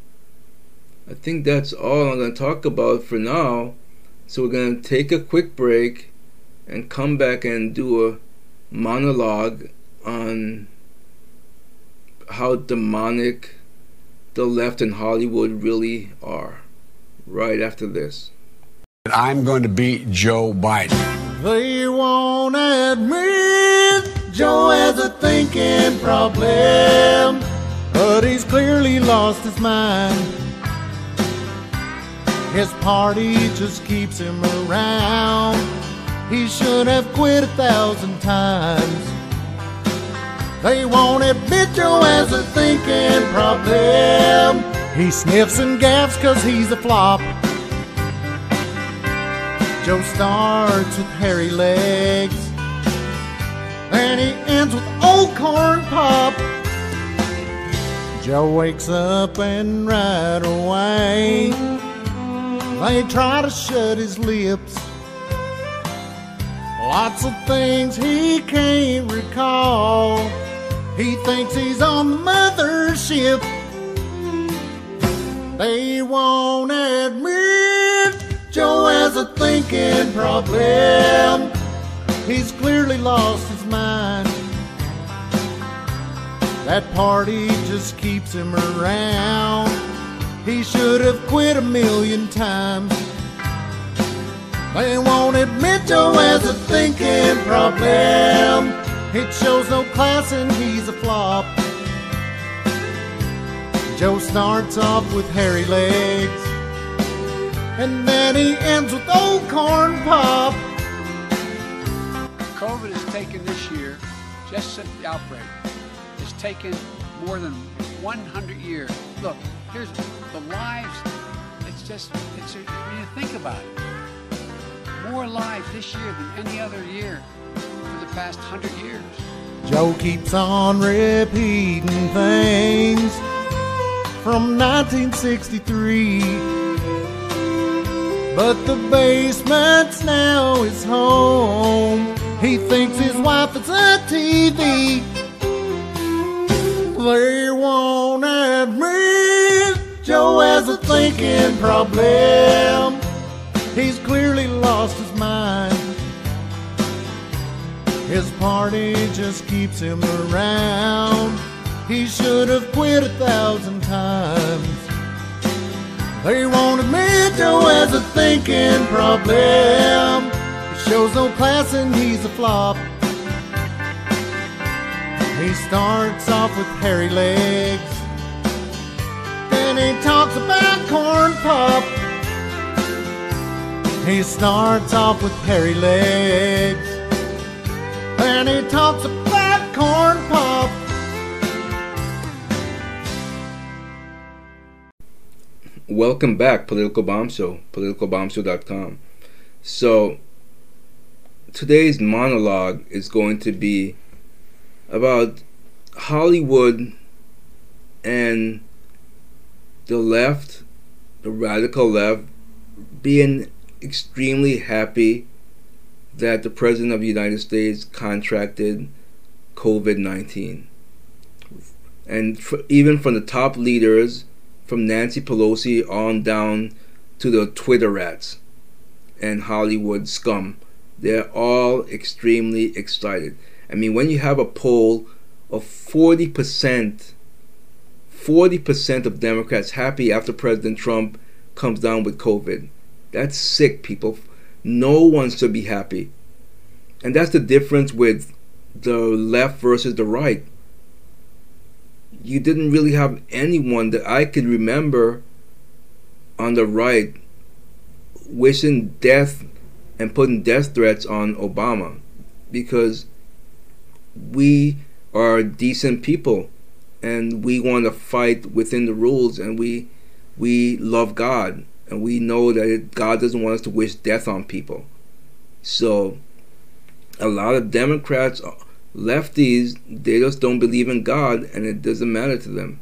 I think that's all I'm going to talk about for now. So we're going to take a quick break and come back and do a monologue on how demonic the left in Hollywood really are, right after this. I'm going to beat Joe Biden. They won't admit Joe has a thinking problem, but he's clearly lost his mind. His party just keeps him around. He should have quit a thousand times. They won't admit Joe has a thinking problem. He sniffs and gaffs cause he's a flop. Joe starts with hairy legs, and he ends with old corn pop. Joe wakes up and right away they try to shut his lips. Lots of things he can't recall. He thinks he's on the mothership. They won't admit Joe has a thinking problem. He's clearly lost his mind. That party just keeps him around. He should have quit a million times. They won't admit Joe has a thinking problem. It shows no class and he's a flop. Joe starts off with hairy legs, and then he ends with old corn pop. COVID has taken this year, just since the outbreak, it's taken more than one hundred years. Look, here's the lives. It's just, it's, I mean, think about it. More lives this year than any other year for the past hundred years. Joe keeps on repeating things from nineteen sixty-three. But the basement's now his home. He thinks his wife is on T V. They won't admit Joe has a thinking problem. He's clearly lost his mind. His party just keeps him around. He should have quit a thousand times. They won't admit Joe has a thinking problem. He shows no class and he's a flop. He starts off with hairy legs, then he talks about corn pop. He starts off with hairy legs, then he talks about corn pop. Welcome back, Political Bomb Show, political bomb show dot com. So, today's monologue is going to be about Hollywood and the left, the radical left, being extremely happy that the President of the United States contracted COVID nineteen. And for, even from the top leaders, from Nancy Pelosi on down to the Twitter rats and Hollywood scum, they're all extremely excited. I mean, when you have a poll of forty percent, forty percent of Democrats happy after President Trump comes down with COVID, that's sick, people. No one should be happy. And that's the difference with the left versus the right. You didn't really have anyone that I could remember on the right wishing death and putting death threats on Obama, because we are decent people and we want to fight within the rules, and we we love God And we know that it, God doesn't want us to wish death on people. So a lot of Democrats, lefties, they just don't believe in God, and it doesn't matter to them.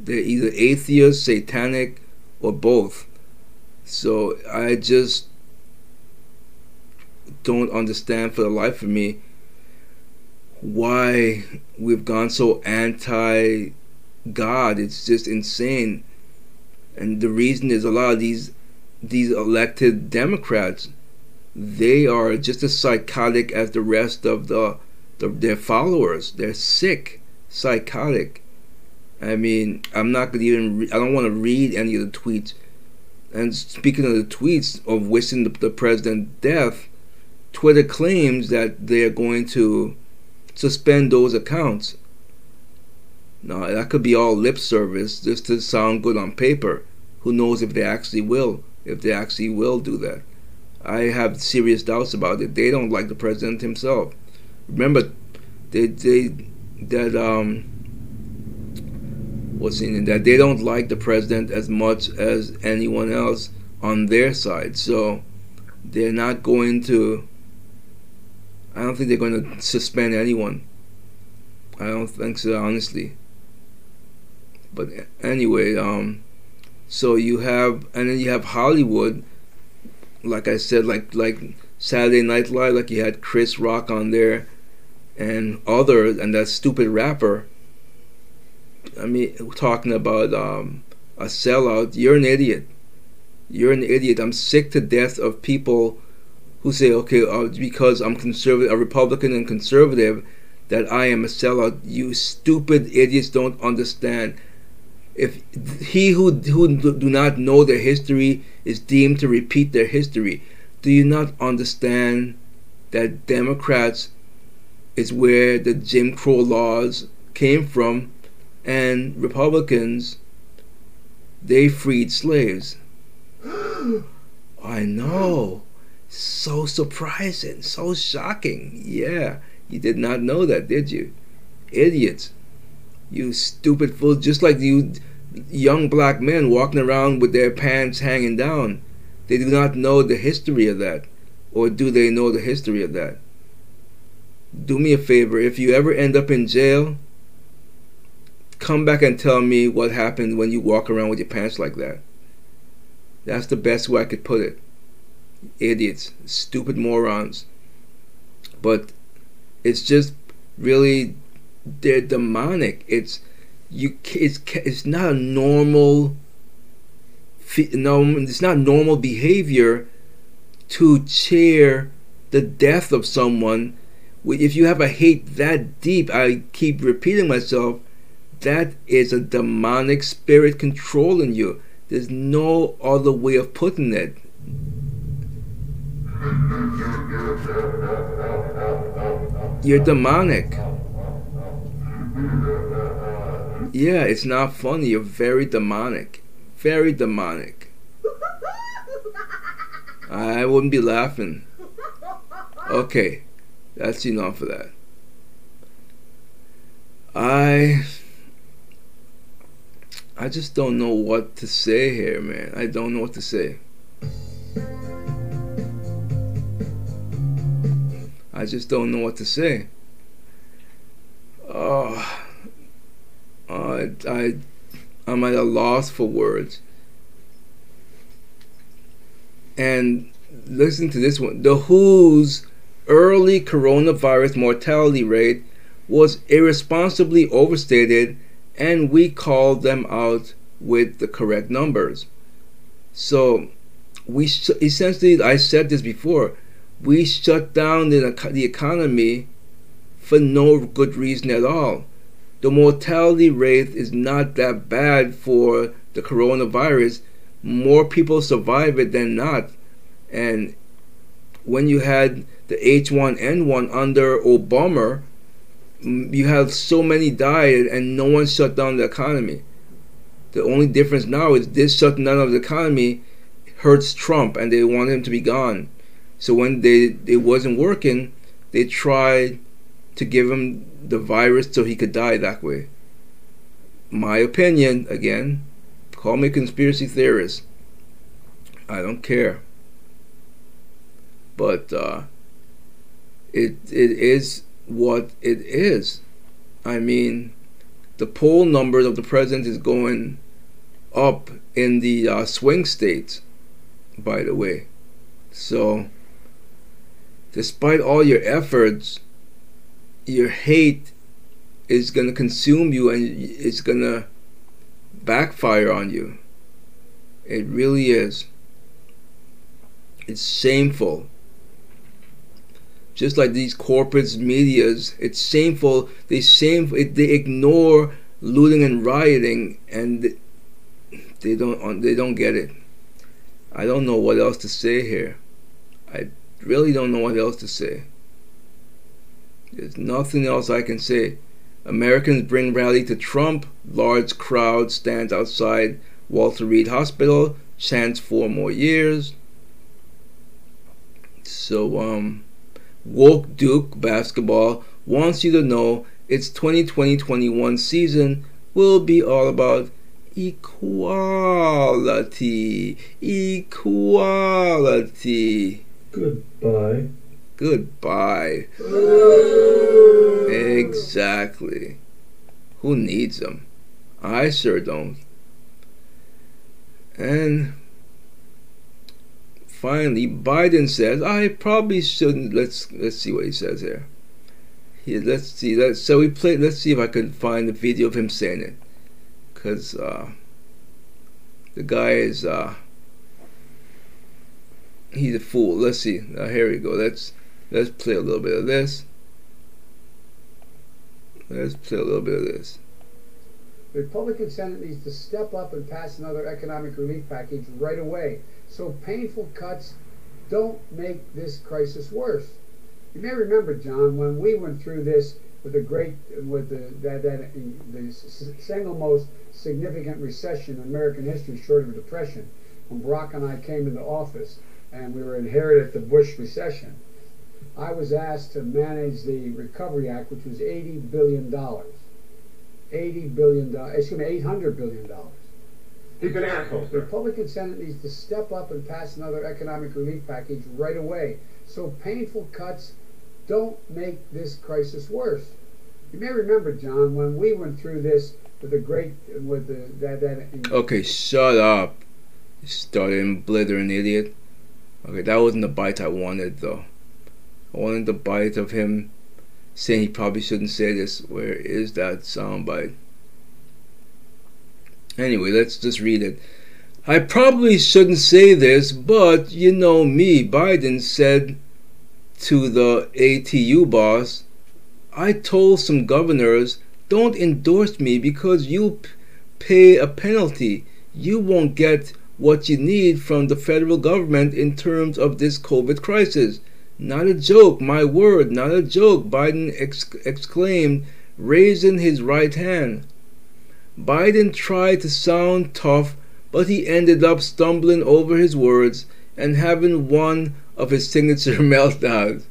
They're either atheists, satanic, or both. So I just don't understand for the life of me why we've gone so anti-God. It's just insane. And the reason is a lot of these these elected Democrats, they are just as psychotic as the rest of the, the their followers. They're sick, psychotic. I mean, I'm not gonna even. Re I don't want to read any of the tweets. And speaking of the tweets of wishing the, the president death, Twitter claims that they are going to suspend those accounts. Now, that could be all lip service just to sound good on paper. Who knows if they actually will, if they actually will do that. I have serious doubts about it. They don't like the president himself. Remember, they, they, that, um, what's in it, that they don't like the president as much as anyone else on their side. So they're not going to, I don't think they're going to suspend anyone. I don't think so, honestly. But anyway, um, so you have, and then you have Hollywood, like I said, like like Saturday Night Live, like you had Chris Rock on there, and others, and that stupid rapper. I mean, talking about um, a sellout. You're an idiot. You're an idiot. I'm sick to death of people who say, okay, uh, because I'm conservative, a Republican and conservative, that I am a sellout. You stupid idiots don't understand. If he who, who do not know their history is deemed to repeat their history, do you not understand that Democrats is where the Jim Crow laws came from, and Republicans, they freed slaves? I know. So surprising, so shocking. Yeah. You did not know that, did you? Idiots. You stupid fools. Just like you young black men walking around with their pants hanging down. They do not know the history of that. Or do they know the history of that? Do me a favor. If you ever end up in jail, come back and tell me what happened when you walk around with your pants like that. That's the best way I could put it. Idiots. Stupid morons. But it's just really, they're demonic. It's you. It's it's not a normal. No, it's not normal behavior to cheer the death of someone. If you have a hate that deep, I keep repeating myself, that is a demonic spirit controlling you. There's no other way of putting it. You're demonic. Yeah, it's not funny. You're very demonic. Very demonic. I wouldn't be laughing. Okay, that's enough of that. I... I just don't know what to say here, man. I don't know what to say. I just don't know what to say. Oh, I, I, I'm at a loss for words. And listen to this one. The W H O's early coronavirus mortality rate was irresponsibly overstated, and we called them out with the correct numbers. So, we sh essentially, I said this before, we shut down the, the economy for no good reason at all. The mortality rate is not that bad for the coronavirus. More people survive it than not. And when you had the H one N one under Obama, you have so many died and no one shut down the economy. The only difference now is this shutting down of the economy hurts Trump, and they want him to be gone. So when they it wasn't working, they tried to give him the virus so he could die that way. My opinion, again, call me a conspiracy theorist. I don't care. But uh, it it is what it is. I mean, the poll numbers of the president is going up in the uh, swing states, by the way. So, despite all your efforts, your hate is going to consume you and it's going to backfire on you. It really is. It's shameful. Just like these corporate medias, it's shameful. They shame. They ignore looting and rioting, and they don't. They don't get it. I don't know what else to say here. I really don't know what else to say. There's nothing else I can say. Americans bring rally to Trump. Large crowd stands outside Walter Reed Hospital. Chants four more years. So um. Woke Duke basketball wants you to know its twenty twenty twenty-one season will be all about equality. Equality. Goodbye. Goodbye. Exactly. Who needs them? I sure don't. And finally, Biden says, I probably shouldn't. Let's let's see what he says here. Here, let's see. Let's so we play. Let's see if I can find the video of him saying it, because uh, the guy is uh, he's a fool. Let's see. Now, here we go. Let's let's play a little bit of this. Let's play a little bit of this. The Republican Senate needs to step up and pass another economic relief package right away, so painful cuts don't make this crisis worse. You may remember, John, when we went through this with the great, with the that, that the single most significant recession in American history, short of a depression, when Barack and I came into office and we were inherited the Bush recession. I was asked to manage the Recovery Act, which was eighty billion dollars, eighty billion dollars, excuse me, eight hundred billion dollars. The Republican Senate needs to step up and pass another economic relief package right away, so painful cuts don't make this crisis worse. You may remember, John, when we went through this with the great, with the that that. Okay, shut up, you stuttering, blithering idiot. Okay, that wasn't the bite I wanted though. I wanted the bite of him saying he probably shouldn't say this. Where is that soundbite? Anyway, let's just read it. I probably shouldn't say this, but you know me, Biden said to the A T U boss, I told some governors, don't endorse me because you'll pay a penalty. You won't get what you need from the federal government in terms of this COVID crisis. Not a joke, my word, not a joke, Biden ex- exclaimed, raising his right hand. Biden tried to sound tough, but he ended up stumbling over his words and having one of his signature meltdowns.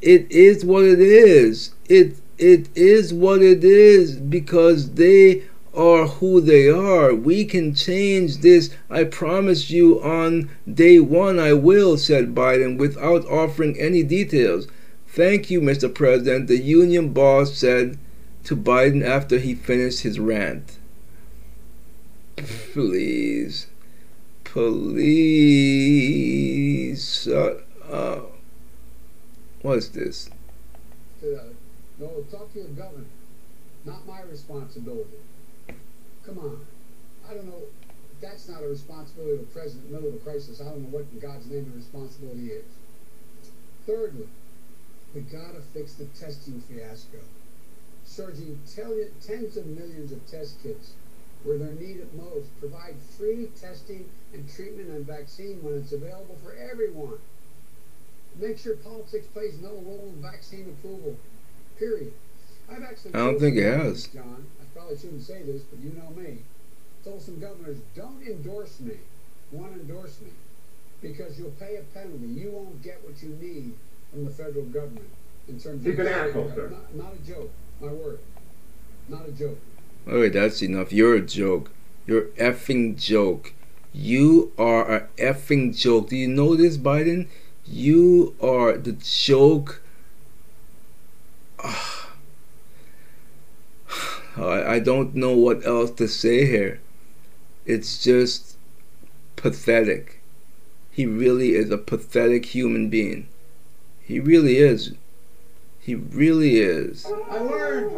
It is what it is. It it is what it is because they are who they are. We can change this. I promise you on day one I will, said Biden without offering any details. Thank you, Mister President, the union boss said to Biden after he finished his rant. Please, please shut up. What is this? Uh, no, talk to your governor. Not my responsibility. Come on. I don't know. If that's not a responsibility of the president in the middle of a crisis, I don't know what in God's name the responsibility is. Thirdly, we gotta fix the testing fiasco. Surging tens of millions of test kits where they're needed most. Provide free testing and treatment and vaccine when it's available for everyone. Make sure politics plays no role in vaccine approval. Period. I've actually I don't think it has. John, I probably shouldn't say this, but you know me. Told some governors, don't endorse me. Won't endorse me. Because you'll pay a penalty. You won't get what you need from the federal government. In terms Keep of an article, sir. Not, not a joke. My word. Not a joke. Alright, that's enough. You're a joke. You're effing joke. You are a effing joke. Do you know this, Biden? You are the joke. Oh, I don't know what else to say here. It's just pathetic. He really is a pathetic human being. He really is. He really is. I learned,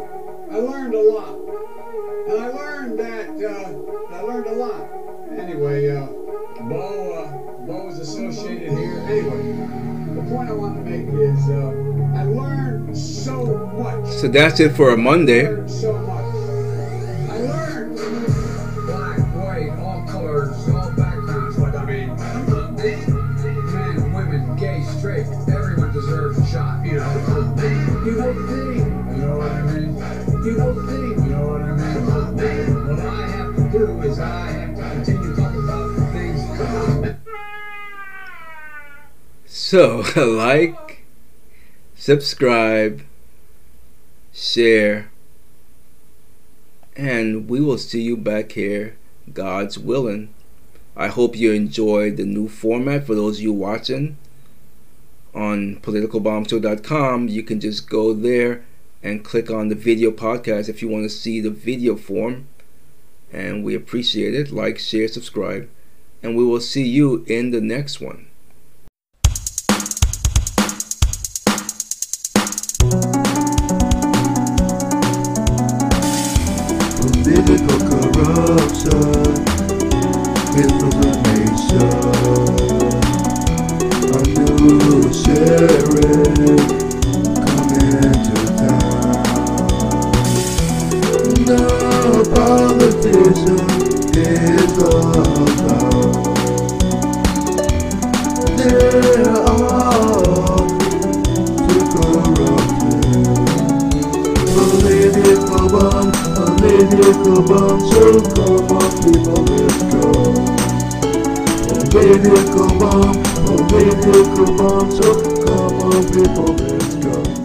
I learned a lot. And I learned that, uh, I learned a lot. Anyway, uh, Bo, uh, Bo is associated here. Anyway, the point I want to make is, uh, I learned so much. So that's it for a Monday. I learned so much. I learned black, white, all colors, all backgrounds. Like, I mean, men, women, gay, straight, everyone deserves a shot, you know. You know the thing. You know what I mean? You know the thing. You know what I mean? What I have to do is I have to continue talking about the things. So, like, subscribe, share, and we will see you back here, God's willing. I hope you enjoyed the new format. For those of you watching on political bomb show dot com, you can just go there and click on the video podcast if you want to see the video form, and we appreciate it. Like, share, subscribe, and we will see you in the next one. Political corruption with the nation. New sheriff coming to town. No politician is allowed. They're all too corrupted. Political bomb, political bomb. So come on, people, let's go. Political bomb. Political bomb, so come on people, let's go.